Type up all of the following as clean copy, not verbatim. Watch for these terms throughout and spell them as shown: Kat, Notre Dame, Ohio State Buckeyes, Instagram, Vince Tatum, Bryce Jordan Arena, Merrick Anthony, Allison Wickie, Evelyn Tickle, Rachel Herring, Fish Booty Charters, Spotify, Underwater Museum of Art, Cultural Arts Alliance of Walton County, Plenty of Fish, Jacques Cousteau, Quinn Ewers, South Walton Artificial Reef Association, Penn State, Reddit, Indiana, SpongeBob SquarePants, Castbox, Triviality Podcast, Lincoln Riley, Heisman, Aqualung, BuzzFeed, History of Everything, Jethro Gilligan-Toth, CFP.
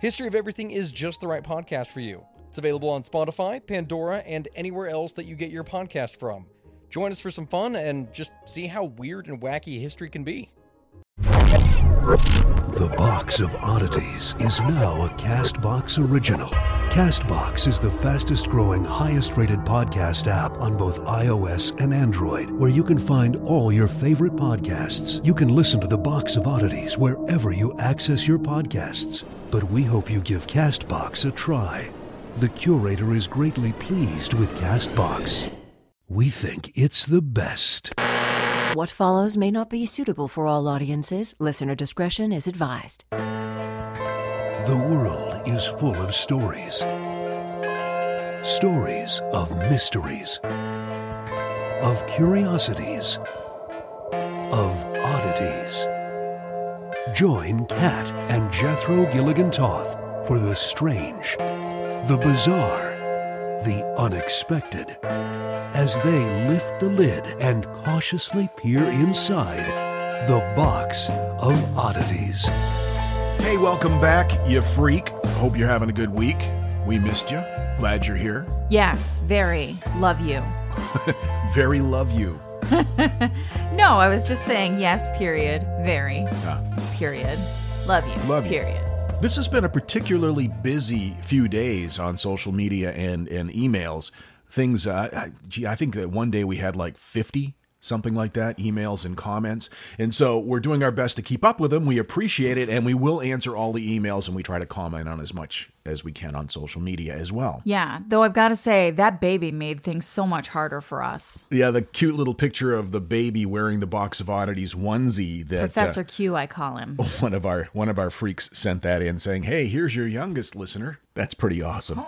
History of Everything is just the right podcast for you. It's available on Spotify, Pandora, and anywhere else that you get your podcast from. Join us for some fun and just see how weird and wacky history can be. The Box of Oddities is now a Castbox original. Castbox is the fastest-growing, highest-rated podcast app on both iOS and Android, where you can find all your favorite podcasts. You can listen to The Box of Oddities wherever you access your podcasts. But we hope you give Castbox a try. The curator is greatly pleased with Castbox. We think it's the best. What follows may not be suitable for all audiences. Listener discretion is advised. The world is full of stories. Stories of mysteries, of curiosities, of oddities. Join Kat and Jethro Gilligan-Toth for the strange, the bizarre, the unexpected, as they lift the lid and cautiously peer inside the Box of Oddities. Hey, welcome back, you freak. Hope you're having a good week. We missed you. Glad you're here. Yes, very. Love you. Very love you. No, I was just saying yes, period. Very. Period. Love you. Love you. Period. This has been a particularly busy few days on social media and emails. Things, I think that one day we had like 50, something like that, emails and comments. And so we're doing our best to keep up with them. We appreciate it. And we will answer all the emails, and we try to comment on as much as we can on social media as well. Yeah, though I've got to say, that baby made things so much harder for us. Yeah, the cute little picture of the baby wearing the Box of Oddities onesie that Professor Q, I call him. One of our freaks sent that in, saying, "Hey, here's your youngest listener." That's pretty awesome.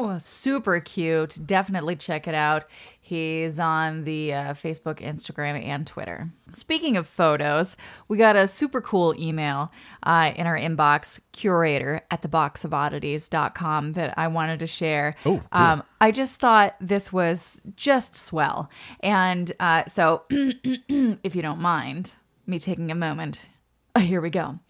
Oh, super cute. Definitely check it out. He's on the Facebook, Instagram, and Twitter. Speaking of photos, we got a super cool email in our inbox, curator@theboxofoddities.com, that I wanted to share. Oh, cool. I just thought this was just swell. And so if you don't mind me taking a moment, here we go.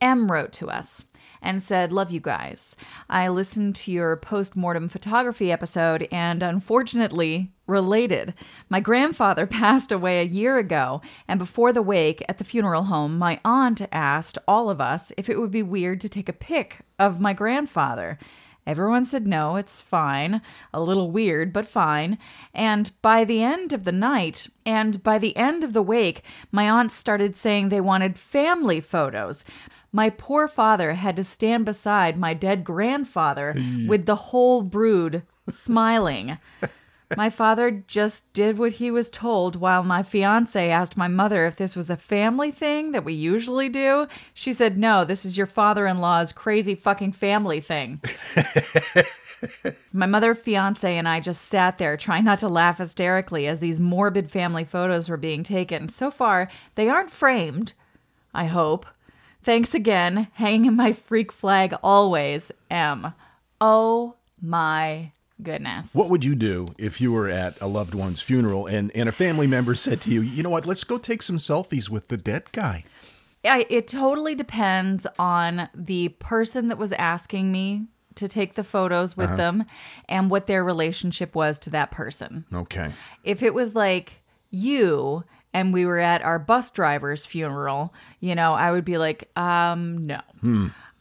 M wrote to us and said, "Love you guys. I listened to your post-mortem photography episode and unfortunately related. My grandfather passed away a year ago, and before the wake at the funeral home, my aunt asked all of us if it would be weird to take a pic of my grandfather. Everyone said no, it's fine. A little weird, but fine. And by the end of the night, and by the end of the wake, my aunt started saying they wanted family photos. My poor father had to stand beside my dead grandfather with the whole brood smiling. My father just did what he was told, while my fiancé asked my mother if this was a family thing that we usually do. She said, no, this is your father-in-law's crazy fucking family thing. My mother, fiancé, and I just sat there trying not to laugh hysterically as these morbid family photos were being taken. So far, they aren't framed, I hope. Thanks again. Hanging my freak flag always, M." Oh my goodness. What would you do if you were at a loved one's funeral and a family member said to you, "You know what, let's go take some selfies with the dead guy"? It totally depends on the person that was asking me to take the photos with them and what their relationship was to that person. Okay. If it was like you and we were at our bus driver's funeral, you know, I would be like, no.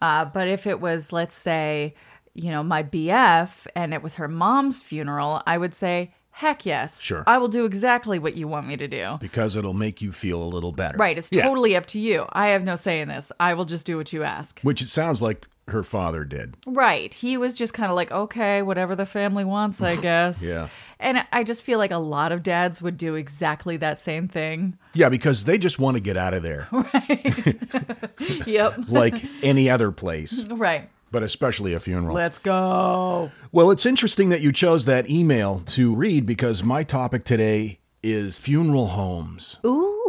But if it was, let's say, you know, my BF and it was her mom's funeral, I would say, heck yes. Sure. I will do exactly what you want me to do. Because it'll make you feel a little better. Right. It's totally up to you. I have no say in this. I will just do what you ask. Which it sounds like her father did. Right. He was just kind of like, okay, whatever the family wants, I guess. Yeah. And I just feel like a lot of dads would do exactly that same thing. Yeah, because they just want to get out of there. Right. Yep. Like any other place. Right. But especially a funeral. Let's go. Well, it's interesting that you chose that email to read because my topic today is funeral homes. Ooh.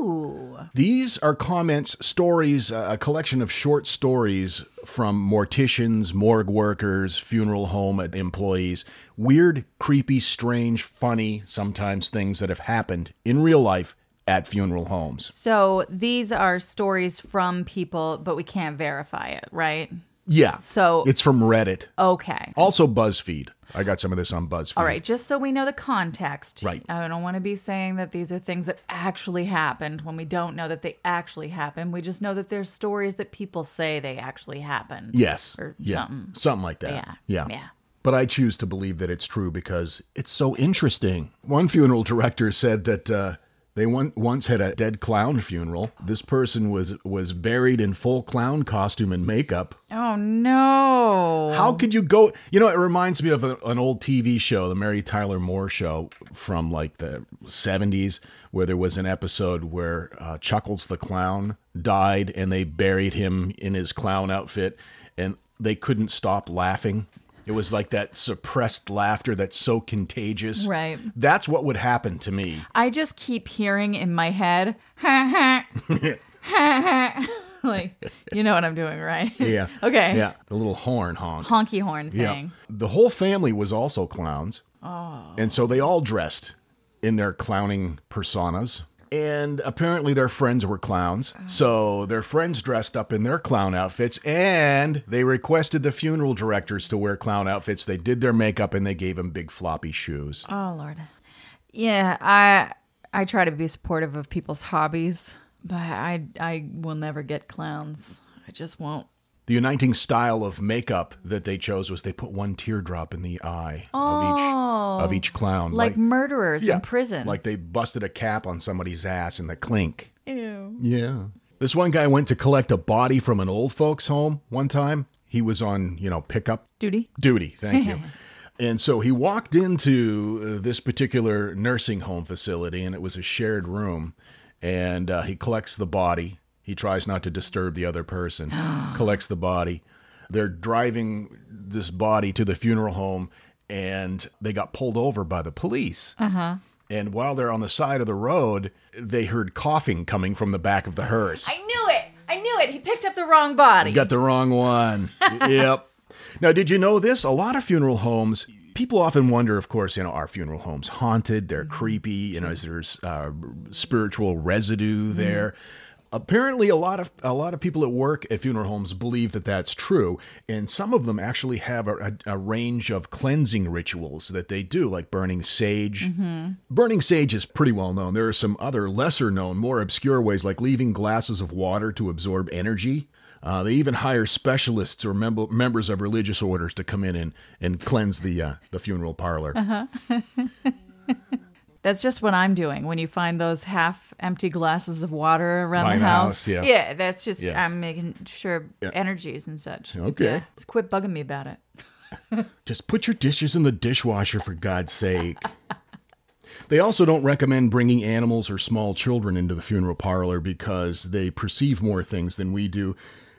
These are comments, stories, a collection of short stories from morticians, morgue workers, funeral home employees. Weird, creepy, strange, funny, sometimes things that have happened in real life at funeral homes. So these are stories from people, but we can't verify it, right? Yeah. So it's from Reddit. Okay. Also BuzzFeed. I got some of this on BuzzFeed. All right. Just so we know the context. Right. I don't want to be saying that these are things that actually happened when we don't know that they actually happened. We just know that they're stories that people say they actually happened. Yes. Or something. Something like that. Yeah. But I choose to believe that it's true because it's so interesting. One funeral director said that they once had a dead clown funeral. This person was buried in full clown costume and makeup. Oh, no. How could you go? You know, it reminds me of an old TV show, the Mary Tyler Moore show from like the 70s, where there was an episode where Chuckles the Clown died and they buried him in his clown outfit and they couldn't stop laughing. It was like that suppressed laughter that's so contagious. Right. That's what would happen to me. I just keep hearing in my head, ha, ha, ha, ha. Like, you know what I'm doing, right? Yeah. Okay. Yeah. The little horn honk. Honky horn thing. Yeah. The whole family was also clowns. Oh. And so they all dressed in their clowning personas. And apparently their friends were clowns. So their friends dressed up in their clown outfits and they requested the funeral directors to wear clown outfits. They did their makeup and they gave them big floppy shoes. Oh, Lord. Yeah, I try to be supportive of people's hobbies, but I will never get clowns. I just won't. The uniting style of makeup that they chose was they put one teardrop in the eye of each clown. Like murderers in prison. Like they busted a cap on somebody's ass in the clink. Ew. Yeah. This one guy went to collect a body from an old folks home one time. He was on, pickup. Duty, thank you. And so he walked into this particular nursing home facility and it was a shared room. And he collects the body. He tries not to disturb the other person, collects the body. They're driving this body to the funeral home, and they got pulled over by the police. Uh-huh. And while they're on the side of the road, they heard coughing coming from the back of the hearse. I knew it. He picked up the wrong body. He got the wrong one. Yep. Now, did you know this? A lot of funeral homes... People often wonder, of course, are funeral homes haunted? They're creepy. Is there spiritual residue there? Mm-hmm. Apparently, a lot of people at work at funeral homes believe that that's true, and some of them actually have a range of cleansing rituals that they do, like burning sage. Mm-hmm. Burning sage is pretty well known. There are some other lesser known, more obscure ways, like leaving glasses of water to absorb energy. They even hire specialists or members of religious orders to come in and cleanse the funeral parlor. Uh-huh. That's just what I'm doing when you find those half-empty glasses of water around the house. Yeah, that's just, I'm making sure energies and such. Okay. Yeah. Just quit bugging me about it. Just put your dishes in the dishwasher, for God's sake. They also don't recommend bringing animals or small children into the funeral parlor because they perceive more things than we do.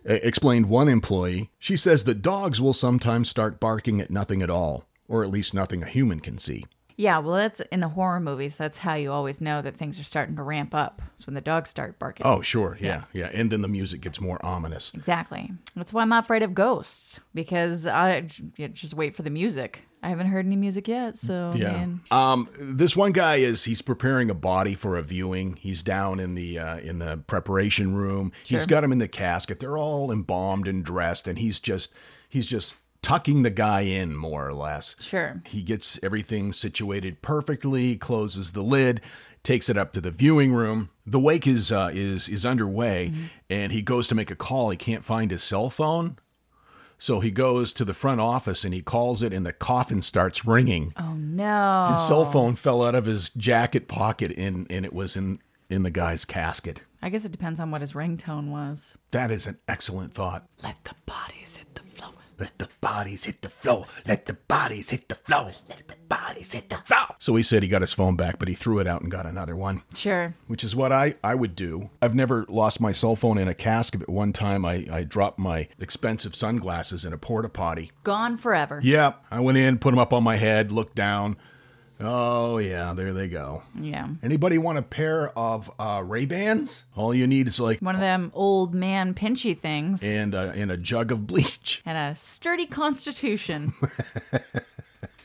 Explained one employee. She says that dogs will sometimes start barking at nothing at all, or at least nothing a human can see. Yeah, well, that's in the horror movies. That's how you always know that things are starting to ramp up. It's when the dogs start barking. Oh, sure. Yeah. And then the music gets more ominous. Exactly. That's why I'm not afraid of ghosts, because I just wait for the music. I haven't heard any music yet, so yeah. Man. This one guy he's preparing a body for a viewing. He's down in the preparation room. Sure. He's got him in the casket. They're all embalmed and dressed, and he's just tucking the guy in, more or less. Sure. He gets everything situated perfectly, closes the lid, takes it up to the viewing room. The wake is underway, and he goes to make a call. He can't find his cell phone So he goes to the front office and he calls it, and the coffin starts ringing. Oh, no. His cell phone fell out of his jacket pocket, and it was in the guy's casket. I guess it depends on what his ringtone was. That is an excellent thought. Let the bodies hit the floor. Let the bodies hit the floor. Let the bodies hit the floor. Let the bodies hit the floor. So he said he got his phone back, but he threw it out and got another one. Sure. Which is what I would do. I've never lost my cell phone in a casket, but one time I dropped my expensive sunglasses in a porta potty. Gone forever. Yeah. I went in, put them up on my head, looked down. Oh, yeah, there they go. Yeah. Anybody want a pair of Ray-Bans? All you need is like... one of them old man pinchy things. And a jug of bleach. And a sturdy constitution.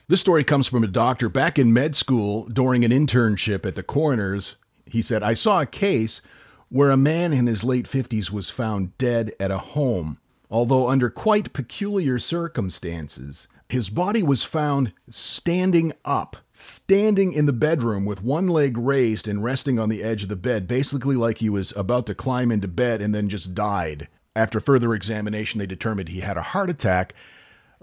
This story comes from a doctor back in med school during an internship at the coroner's. He said, I saw a case where a man in his late 50s was found dead at a home, although under quite peculiar circumstances. His body was found standing up, standing in the bedroom with one leg raised and resting on the edge of the bed, basically like he was about to climb into bed and then just died. After further examination, they determined he had a heart attack,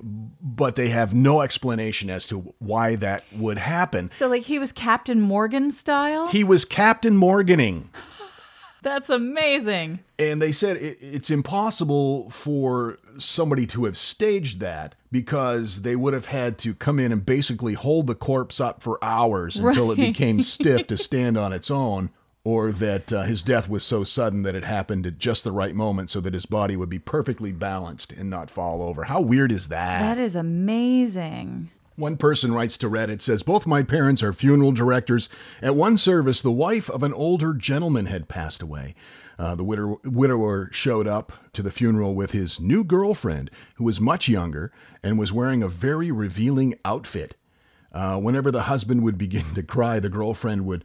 but they have no explanation as to why that would happen. So like he was Captain Morgan style? He was Captain Morganing. That's amazing. And they said it's impossible for somebody to have staged that because they would have had to come in and basically hold the corpse up for hours until it became stiff to stand on its own, or that his death was so sudden that it happened at just the right moment so that his body would be perfectly balanced and not fall over. How weird is that? That is amazing. One person writes to Reddit, says, both my parents are funeral directors. At one service, the wife of an older gentleman had passed away. The widower showed up to the funeral with his new girlfriend, who was much younger and was wearing a very revealing outfit. Whenever the husband would begin to cry, the girlfriend would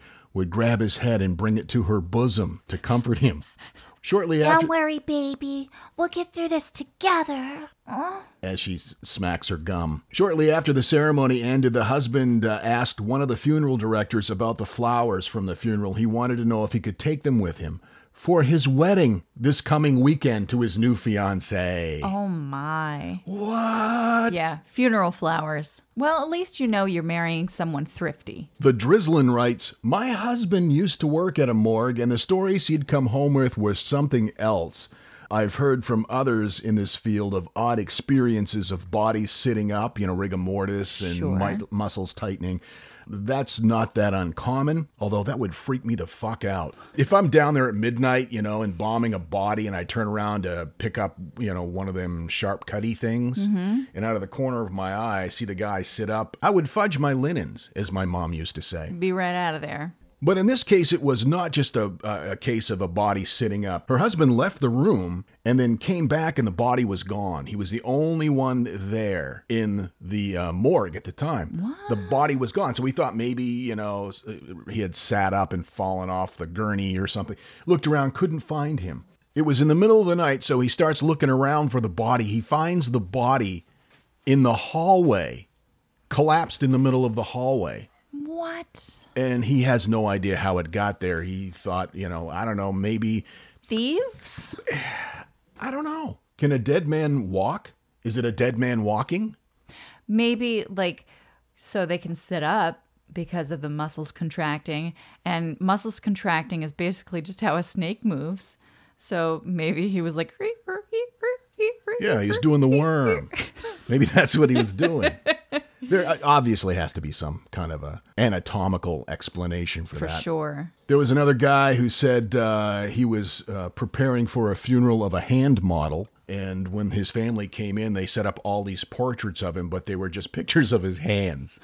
grab his head and bring it to her bosom to comfort him. Shortly after, don't worry, baby. We'll get through this together. As she smacks her gum. Shortly after the ceremony ended, the husband asked one of the funeral directors about the flowers from the funeral. He wanted to know if he could take them with him for his wedding this coming weekend to his new fiancée. Oh, my. What? Yeah, funeral flowers. Well, at least you know you're marrying someone thrifty. The Drizzlin writes, my husband used to work at a morgue, and the stories he'd come home with were something else. I've heard from others in this field of odd experiences of bodies sitting up, rigor mortis and muscles tightening. That's not that uncommon, although that would freak me the fuck out. If I'm down there at midnight, embalming a body, and I turn around to pick up, one of them sharp cutty things, and out of the corner of my eye, I see the guy sit up, I would fudge my linens, as my mom used to say. Be right out of there. But in this case, it was not just a case of a body sitting up. Her husband left the room and then came back and the body was gone. He was the only one there in the morgue at the time. What? The body was gone. So we thought maybe, he had sat up and fallen off the gurney or something. Looked around, couldn't find him. It was in the middle of the night, so he starts looking around for the body. He finds the body in the hallway, collapsed in the middle of the hallway. What? And he has no idea how it got there. He thought, I don't know, maybe... thieves? I don't know. Can a dead man walk? Is it a dead man walking? Maybe, so they can sit up because of the muscles contracting. And muscles contracting is basically just how a snake moves. So maybe he was like... yeah, he was doing the worm. Maybe that's what he was doing. There obviously has to be some kind of a anatomical explanation for that. For sure. There was another guy who said he was preparing for a funeral of a hand model. And when his family came in, they set up all these portraits of him, but they were just pictures of his hands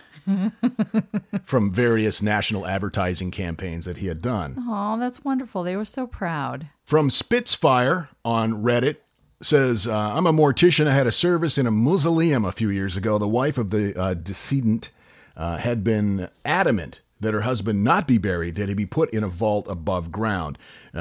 from various national advertising campaigns that he had done. Oh, that's wonderful. They were so proud. From Spitfire on Reddit. Says, I'm a mortician. I had a service in a mausoleum a few years ago. The wife of the decedent had been adamant that her husband not be buried, that he be put in a vault above ground.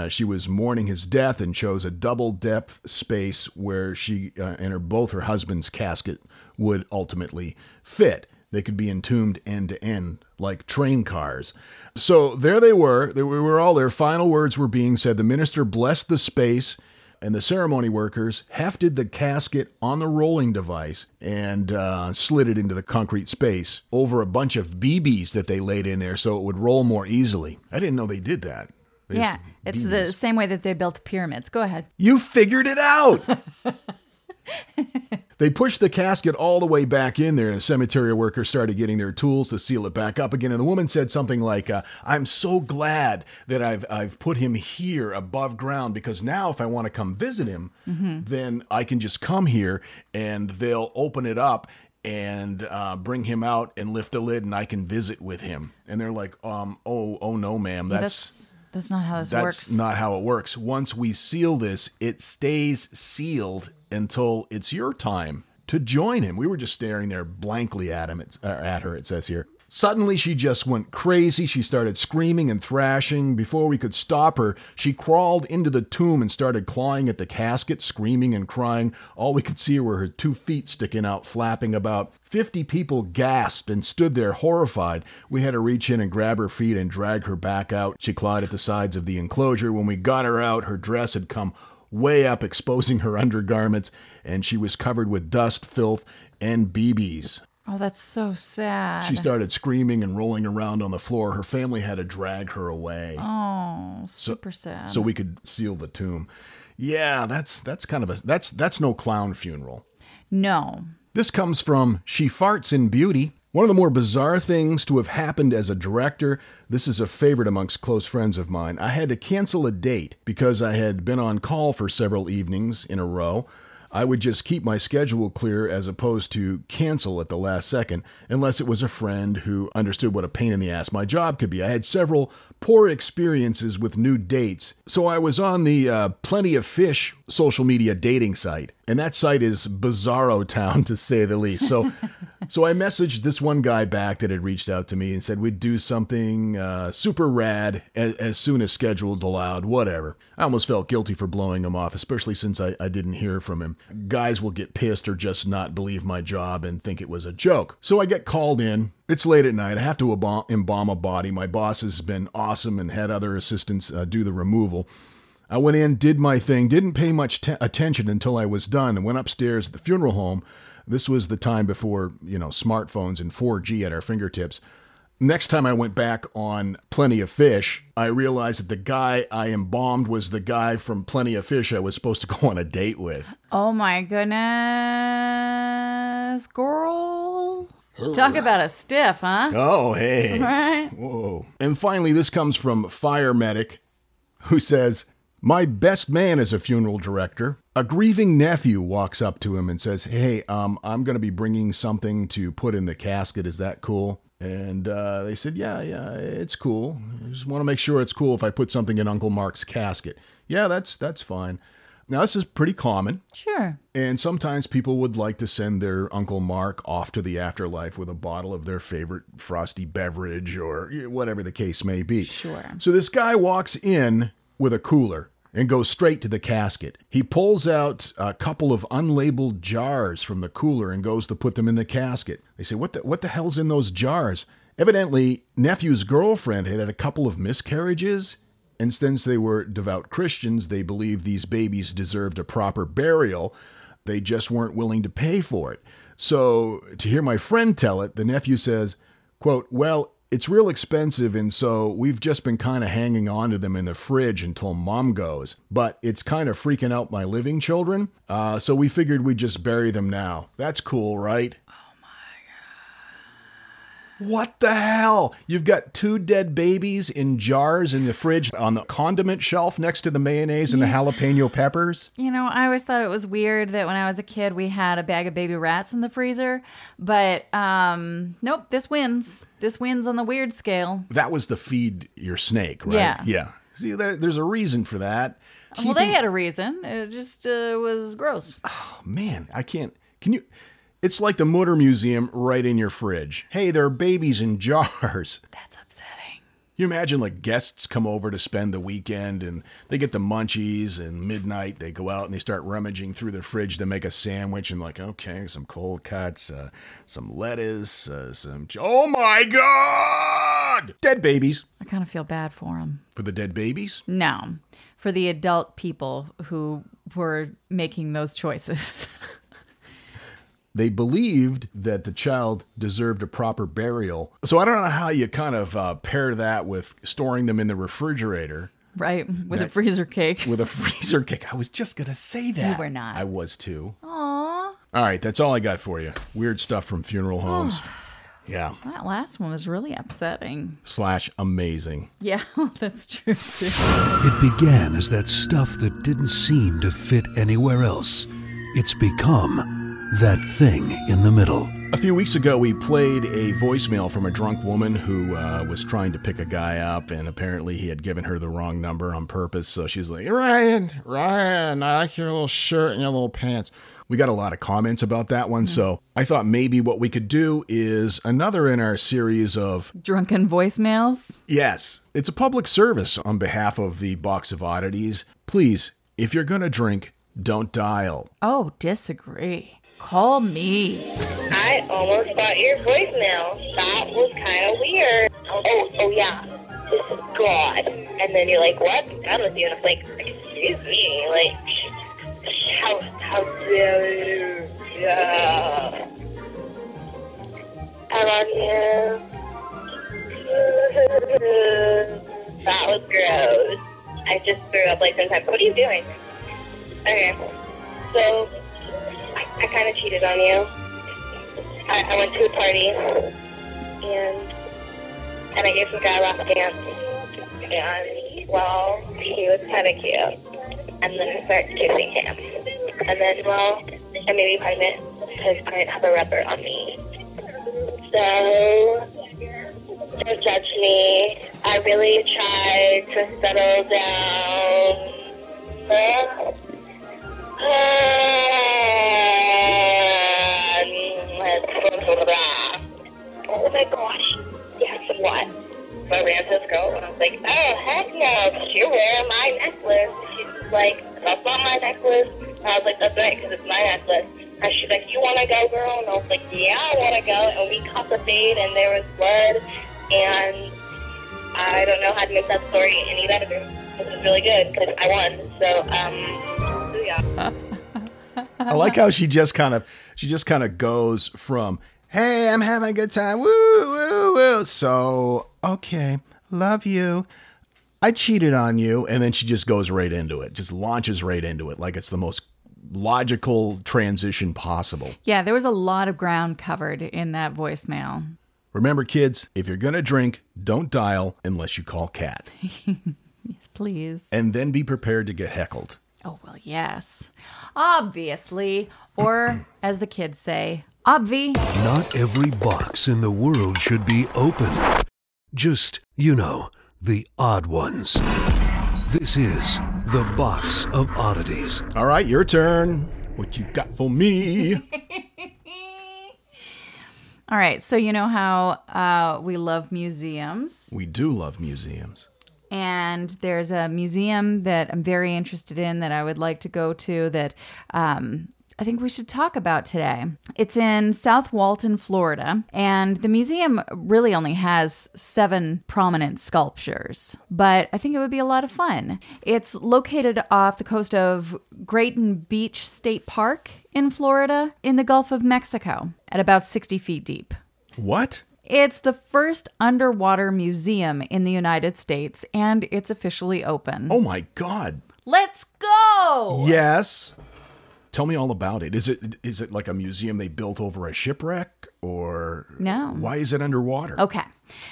She was mourning his death and chose a double depth space where she and both her husband's casket would ultimately fit. They could be entombed end to end like train cars. So there they were. We were all there. Final words were being said. The minister blessed the space. and the ceremony workers hefted the casket on the rolling device and slid it into the concrete space over a bunch of BBs that they laid in there so it would roll more easily. I didn't know they did that. They it's the same way that they built the pyramids. Go ahead. You figured it out! They pushed the casket all the way back in there, and the cemetery workers started getting their tools to seal it back up again. And the woman said something like, I'm so glad that I've put him here above ground, because now if I want to come visit him, then I can just come here and they'll open it up and bring him out and lift the lid and I can visit with him. And they're like, oh no, ma'am, that's not how this works. That's not how it works. Once we seal this, it stays sealed until it's your time to join him. We were just staring there blankly at him. At her, it says here. Suddenly, she just went crazy. She started screaming and thrashing. Before we could stop her, she crawled into the tomb and started clawing at the casket, screaming and crying. All we could see were her 2 feet sticking out, flapping about. 50 people gasped and stood there horrified. We had to reach in and grab her feet and drag her back out. She clawed at the sides of the enclosure. When we got her out, her dress had come way up, exposing her undergarments, and she was covered with dust, filth, and BBs. Oh, that's so sad. She started screaming and rolling around on the floor. Her family had to drag her away. Oh, super sad. So we could seal the tomb. Yeah, that's kind of a that's no clown funeral. No. This comes from She Farts in Beauty. One of the more bizarre things to have happened as a director, this is a favorite amongst close friends of mine. I had to cancel a date because I had been on call for several evenings in a row. I would just keep my schedule clear as opposed to cancel at the last second, unless it was a friend who understood what a pain in the ass my job could be. I had several poor experiences with new dates, so I was on the Plenty of Fish social media dating site, and that site is bizarro town, to say the least. So, I messaged this one guy back that had reached out to me and said we'd do something super rad as soon as scheduled allowed, whatever. I almost felt guilty for blowing him off, especially since I didn't hear from him. Guys will get pissed or just not believe my job and think it was a joke. So I get called in. It's late at night. I have to embalm a body. My boss has been awesome and had other assistants do the removal. I went in, did my thing, didn't pay much attention until I was done and went upstairs at the funeral home. This was the time before, smartphones and 4G at our fingertips. Next time I went back on Plenty of Fish, I realized that the guy I embalmed was the guy from Plenty of Fish I was supposed to go on a date with. Oh my goodness, girl. Talk about a stiff, huh? Oh, hey. Right? Whoa. And finally, this comes from Fire Medic, who says, my best man is a funeral director. A grieving nephew walks up to him and says, hey, I'm going to be bringing something to put in the casket. Is that cool? And they said, yeah, it's cool. I just want to make sure it's cool if I put something in Uncle Mark's casket. Yeah, that's fine. Now, this is pretty common. Sure. And sometimes people would like to send their Uncle Mark off to the afterlife with a bottle of their favorite frosty beverage or whatever the case may be. Sure. So this guy walks in with a cooler and goes straight to the casket. He pulls out a couple of unlabeled jars from the cooler and goes to put them in the casket. They say, what the hell's in those jars? Evidently, nephew's girlfriend had a couple of miscarriages, and since they were devout Christians, they believed these babies deserved a proper burial. They just weren't willing to pay for it. So, to hear my friend tell it, the nephew says, quote, well, it's real expensive, and so we've just been kind of hanging on to them in the fridge until mom goes. But it's kind of freaking out my living children, so we figured we'd just bury them now. That's cool, right? Oh, my God. What the hell? You've got 2 dead babies in jars in the fridge on the condiment shelf next to the mayonnaise and the jalapeno peppers? I always thought it was weird that when I was a kid, we had a bag of baby rats in the freezer. But nope, this wins. This wins on the weird scale. That was the feed your snake, right? Yeah. See, there's a reason for that. Well, they had a reason. It just was gross. Oh, man. I can't. Can you? It's like the Motor Museum right in your fridge. Hey, there are babies in jars. That's upsetting. You imagine guests come over to spend the weekend and they get the munchies and midnight they go out and they start rummaging through the fridge to make a sandwich and okay, some cold cuts, some lettuce, some... Oh my God! Dead babies. I kind of feel bad for them. For the dead babies? No. for the adult people who were making those choices. They believed that the child deserved a proper burial. So I don't know how you kind of pair that with storing them in the refrigerator. Right, with a freezer cake. With a freezer cake. I was just going to say that. You were not. I was too. Aww. All right, that's all I got for you. Weird stuff from funeral homes. Yeah. That last one was really upsetting. / amazing. Yeah, well, that's true too. It began as that stuff that didn't seem to fit anywhere else. It's become... that thing in the middle. A few weeks ago, we played a voicemail from a drunk woman who was trying to pick a guy up, and apparently he had given her the wrong number on purpose. So she's like, Ryan, I like your little shirt and your little pants. We got a lot of comments about that one, so I thought maybe what we could do is another in our series of... drunken voicemails? Yes. It's a public service on behalf of the Box of Oddities. Please, if you're going to drink, don't dial. Oh, disagree. Call me. I almost got your voicemail. That was kind of weird. Oh, yeah. This is God. And then you're like, what? I'm done with you. And I'm like, excuse me. Like, how dare you? Yeah. I love you. That was gross. I just threw up like 10 times. What are you doing? Okay. So... I kind of cheated on you. I went to a party, and I gave some guy a lap dance, and, well, he was kind of cute, and then I started kissing him, and then, well, I made me pregnant, because I didn't have a rubber on me, so don't judge me. I really tried to settle down, but... oh my gosh, yes, what? So I ran to this girl and I was like, oh, heck no, you're wearing my necklace. She's like, that's not my necklace. And I was like, that's right, because it's my necklace. And she's like, you want to go, girl? And I was like, yeah, I want to go. And we caught the bait and there was blood. And I don't know how to make that story any better. This is really good because I won. So, I like how she just kind of goes from, hey, I'm having a good time, woo, woo, woo, so, okay, love you, I cheated on you, and then she just goes right into it, just launches right into it, like it's the most logical transition possible. Yeah, there was a lot of ground covered in that voicemail. Remember, kids, if you're going to drink, don't dial unless you call Kat. Yes, please. And then be prepared to get heckled. Oh, well, yes. Obviously. Or, as the kids say, obvi. Not every box in the world should be open. Just, the odd ones. This is the Box of Oddities. All right, your turn. What you got for me? All right, so you know how we love museums. We do love museums. And there's a museum that I'm very interested in that I would like to go to that I think we should talk about today. It's in South Walton, Florida. And the museum really only has 7 prominent sculptures. But I think it would be a lot of fun. It's located off the coast of Grayton Beach State Park in Florida in the Gulf of Mexico at about 60 feet deep. What? It's the first underwater museum in the United States, and it's officially open. Oh, my God. Let's go! Yes. Tell me all about it. Is it like a museum they built over a shipwreck, or... No. Why is it underwater? Okay.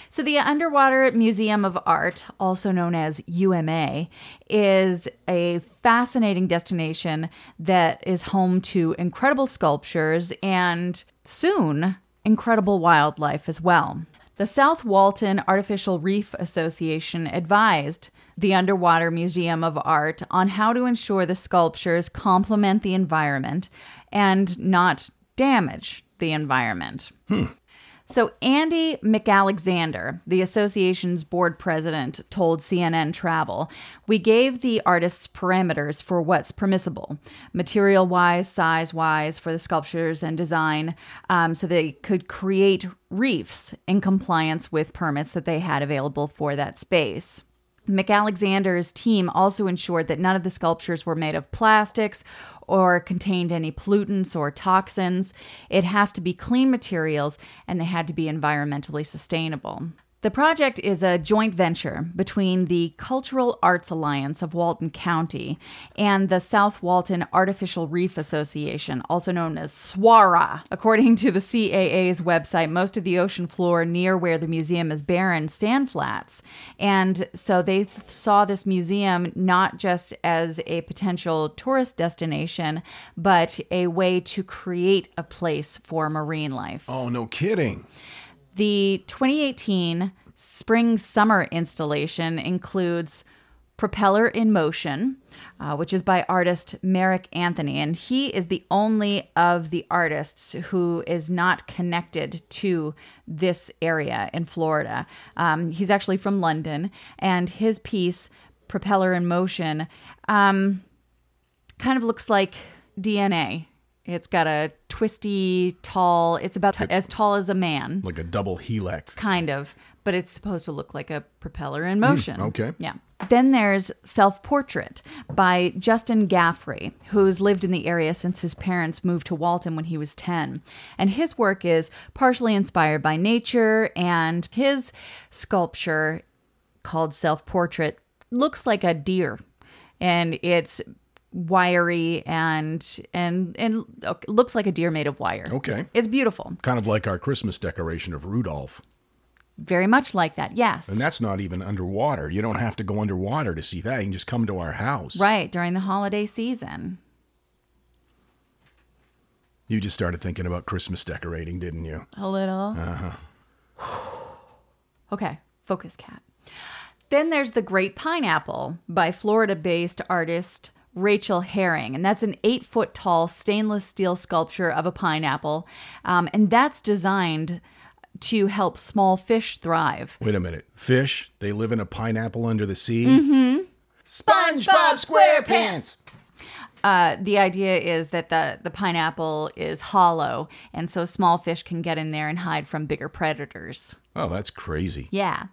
So the Underwater Museum of Art, also known as UMA, is a fascinating destination that is home to incredible sculptures and soon... incredible wildlife as well. The South Walton Artificial Reef Association advised the Underwater Museum of Art on how to ensure the sculptures complement the environment and not damage the environment. So Andy McAlexander, the association's board president, told CNN Travel, "We gave the artists parameters for what's permissible, material-wise, size-wise, for the sculptures and design, so they could create reefs in compliance with permits that they had available for that space." McAlexander's team also ensured that none of the sculptures were made of plastics or contained any pollutants or toxins. It has to be clean materials, and they had to be environmentally sustainable. The project is a joint venture between the Cultural Arts Alliance of Walton County and the South Walton Artificial Reef Association, also known as SWARA. According to the CAA's website, most of the ocean floor near where the museum is barren stand flats. And so they saw this museum not just as a potential tourist destination, but a way to create a place for marine life. Oh, no kidding. The 2018 Spring-Summer installation includes Propeller in Motion, which is by artist Merrick Anthony. And he is the only of the artists who is not connected to this area in Florida. He's actually from London. And his piece, Propeller in Motion, kind of looks like DNA. It's got a twisty, tall, it's about as tall as a man. Like a double helix. Kind of, but it's supposed to look like a propeller in motion. Okay. Yeah. Then there's Self-Portrait by Justin Gaffrey, who's lived in the area since his parents moved to Walton when he was 10. And his work is partially inspired by nature, and his sculpture called Self-Portrait looks like a deer. And it's wiry and looks like a deer made of wire. Okay. It's beautiful. Kind of like our Christmas decoration of Rudolph. Very much like that, yes. And that's not even underwater. You don't have to go underwater to see that. You can just come to our house. Right, during the holiday season. You just started thinking about Christmas decorating, didn't you? A little. Uh-huh. Okay, focus, Kat. Then there's The Great Pineapple by Florida-based artist Rachel Herring, and that's an 8-foot-tall stainless steel sculpture of a pineapple, and that's designed to help small fish thrive. Wait a minute. Fish? They live in a pineapple under the sea? Mm-hmm. SpongeBob SquarePants! The idea is that the pineapple is hollow, and so small fish can get in there and hide from bigger predators. Oh, that's crazy. Yeah.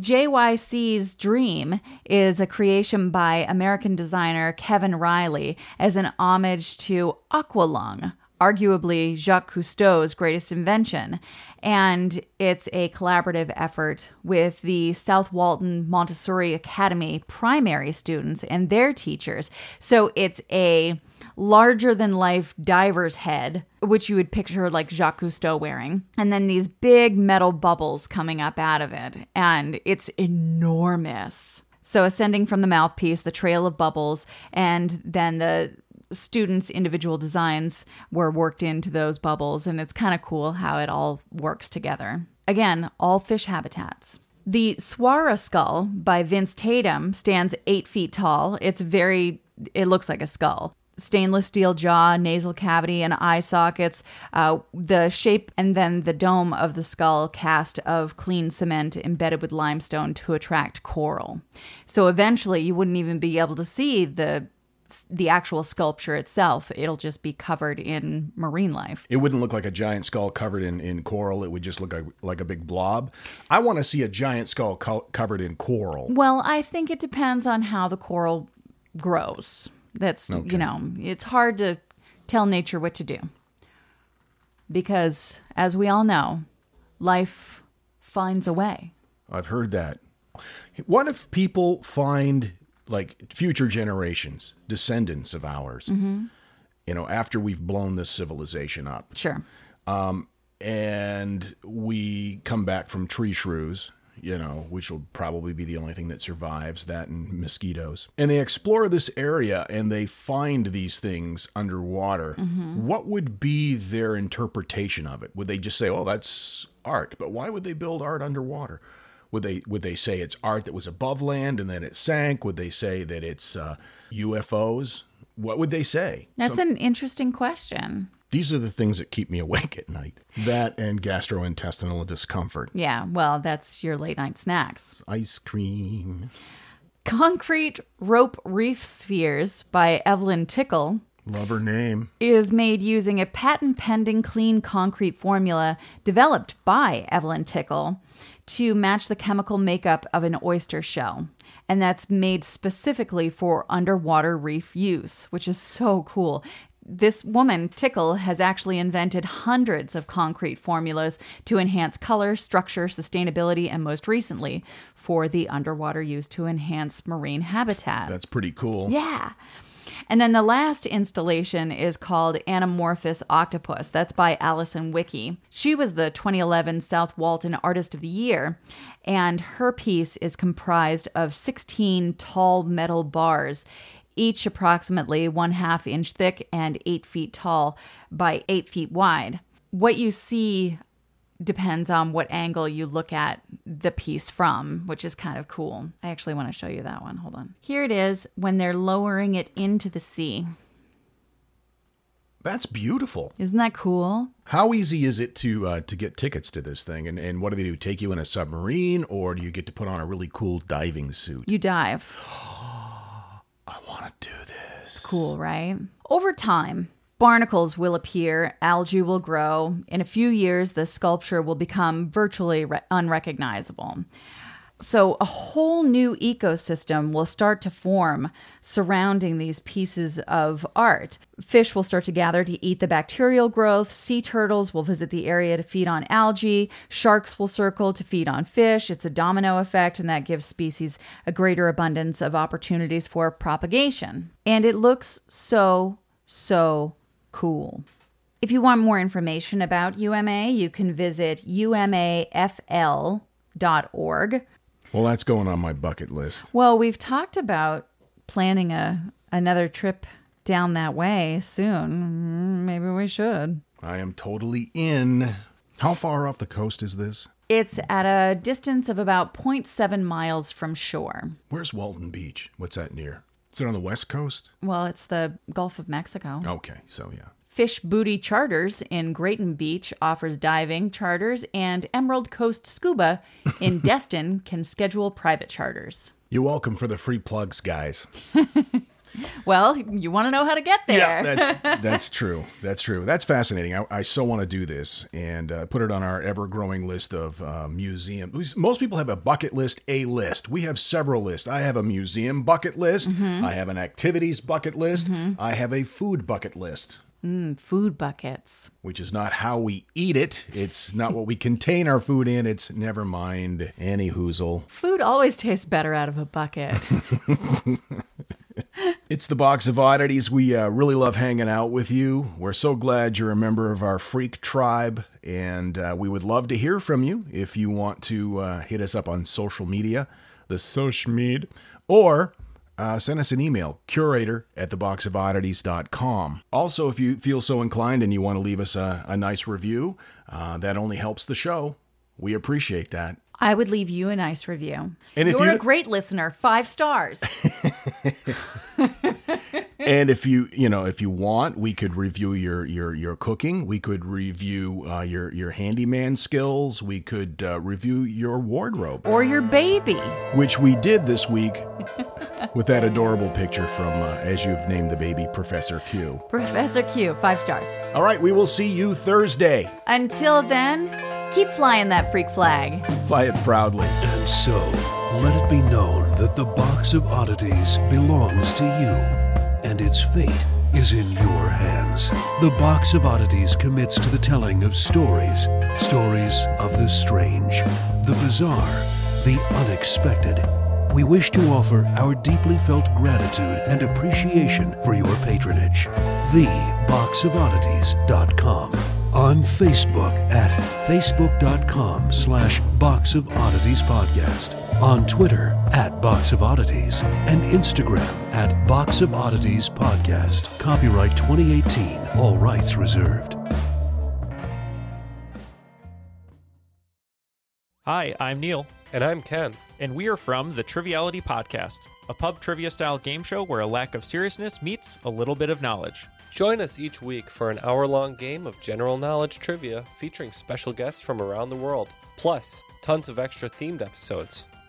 JYC's Dream is a creation by American designer Kevin Riley as an homage to Aqualung, arguably Jacques Cousteau's greatest invention. And it's a collaborative effort with the South Walton Montessori Academy primary students and their teachers. So it's a larger-than-life diver's head, which you would picture like Jacques Cousteau wearing, and then these big metal bubbles coming up out of it, and it's enormous. So ascending from the mouthpiece, the trail of bubbles, and then the students' individual designs were worked into those bubbles, and it's kind of cool how it all works together. Again, all fish habitats. The Swara skull by Vince Tatum stands 8 feet tall. It looks like a skull. Stainless steel jaw, nasal cavity, and eye sockets, the shape and then the dome of the skull cast of clean cement embedded with limestone to attract coral. So eventually you wouldn't even be able to see the actual sculpture itself. It'll just be covered in marine life. It wouldn't look like a giant skull covered in coral. It would just look like a big blob. I want to see a giant skull covered in coral. Well, I think it depends on how the coral grows. That's, okay. You know, it's hard to tell nature what to do because, as we all know, life finds a way. I've heard that. What if people find, like, future generations, descendants of ours, mm-hmm. you know, after we've blown this civilization up? Sure. And we come back from tree shrews, you know, which will probably be the only thing that survives, that and mosquitoes. And they explore this area and they find these things underwater. Mm-hmm. What would be their interpretation of it? Would they just say, oh, that's art? But why would they build art underwater? Would they say it's art that was above land and then it sank? Would they say that it's UFOs? What would they say? That's an interesting question. These are the things that keep me awake at night. That and gastrointestinal discomfort. Yeah, well, that's your late night snacks. Ice cream. Concrete Rope Reef Spheres by Evelyn Tickle. Love her name. Is made using a patent-pending clean concrete formula developed by Evelyn Tickle to match the chemical makeup of an oyster shell. And that's made specifically for underwater reef use, which is so cool. This woman, Tickle, has actually invented hundreds of concrete formulas to enhance color, structure, sustainability, and most recently, for the underwater use to enhance marine habitat. That's pretty cool. Yeah. And then the last installation is called Anamorphous Octopus. That's by Allison Wickie. She was the 2011 South Walton Artist of the Year, and her piece is comprised of 16 tall metal bars, each approximately 1/2 inch thick and 8 feet tall by 8 feet wide. What you see depends on what angle you look at the piece from, which is kind of cool. I actually want to show you that one. Hold on. Here it is when they're lowering it into the sea. That's beautiful. Isn't that cool? How easy is it to get tickets to this thing? And what do they do? Take you in a submarine, or do you get to put on a really cool diving suit? You dive. I want to do this. It's cool, right? Over time, barnacles will appear, algae will grow. In a few years, the sculpture will become virtually unrecognizable. So a whole new ecosystem will start to form surrounding these pieces of art. Fish will start to gather to eat the bacterial growth. Sea turtles will visit the area to feed on algae. Sharks will circle to feed on fish. It's a domino effect, and that gives species a greater abundance of opportunities for propagation. And it looks so cool. If you want more information about UMA, you can visit umafl.org. Well, that's going on my bucket list. Well, we've talked about planning another trip down that way soon. Maybe we should. I am totally in. How far off the coast is this? It's at a distance of about 0.7 miles from shore. Where's Walton Beach? What's that near? Is it on the west coast? Well, it's the Gulf of Mexico. Okay, so yeah. Fish Booty Charters in Grayton Beach offers diving charters, and Emerald Coast Scuba in Destin can schedule private charters. You're welcome for the free plugs, guys. Well, you want to know how to get there. Yeah, that's true. That's true. That's fascinating. I so want to do this and put it on our ever-growing list of museums. Most people have a bucket list, a list. We have several lists. I have a museum bucket list. Mm-hmm. I have an activities bucket list. Mm-hmm. I have a food bucket list. Food buckets. Which is not how we eat it. It's not what we contain our food in. It's never mind any hoozle. Food always tastes better out of a bucket. It's the Box of Oddities. We really love hanging out with you. We're so glad you're a member of our freak tribe, and we would love to hear from you if you want to hit us up on social media, the social media, or send us an email, curator@theboxofoddities.com. Also, if you feel so inclined and you want to leave us a nice review, that only helps the show. We appreciate that. I would leave you a nice review. And You're a great listener. 5 stars. And if you want, we could review your cooking. We could review your handyman skills. We could review your wardrobe. Or your baby. Which we did this week with that adorable picture from, as you've named the baby, Professor Q. Professor Q. 5 stars. All right. We will see you Thursday. Until then, keep flying that freak flag. Fly it proudly. And so, let it be known that the Box of Oddities belongs to you, and its fate is in your hands. The Box of Oddities commits to the telling of stories of the strange, the bizarre, the unexpected. We wish to offer our deeply felt gratitude and appreciation for your patronage. TheBoxOfOddities.com. On Facebook at facebook.com/Box of Oddities Podcast, on Twitter at Box of Oddities, and Instagram at Box of Oddities Podcast. Copyright 2018, all rights reserved. Hi, I'm Neil. And I'm Ken. And we are from the Triviality Podcast, a pub trivia-style game show where a lack of seriousness meets a little bit of knowledge. Join us each week for an hour-long game of general knowledge trivia featuring special guests from around the world, plus tons of extra themed episodes.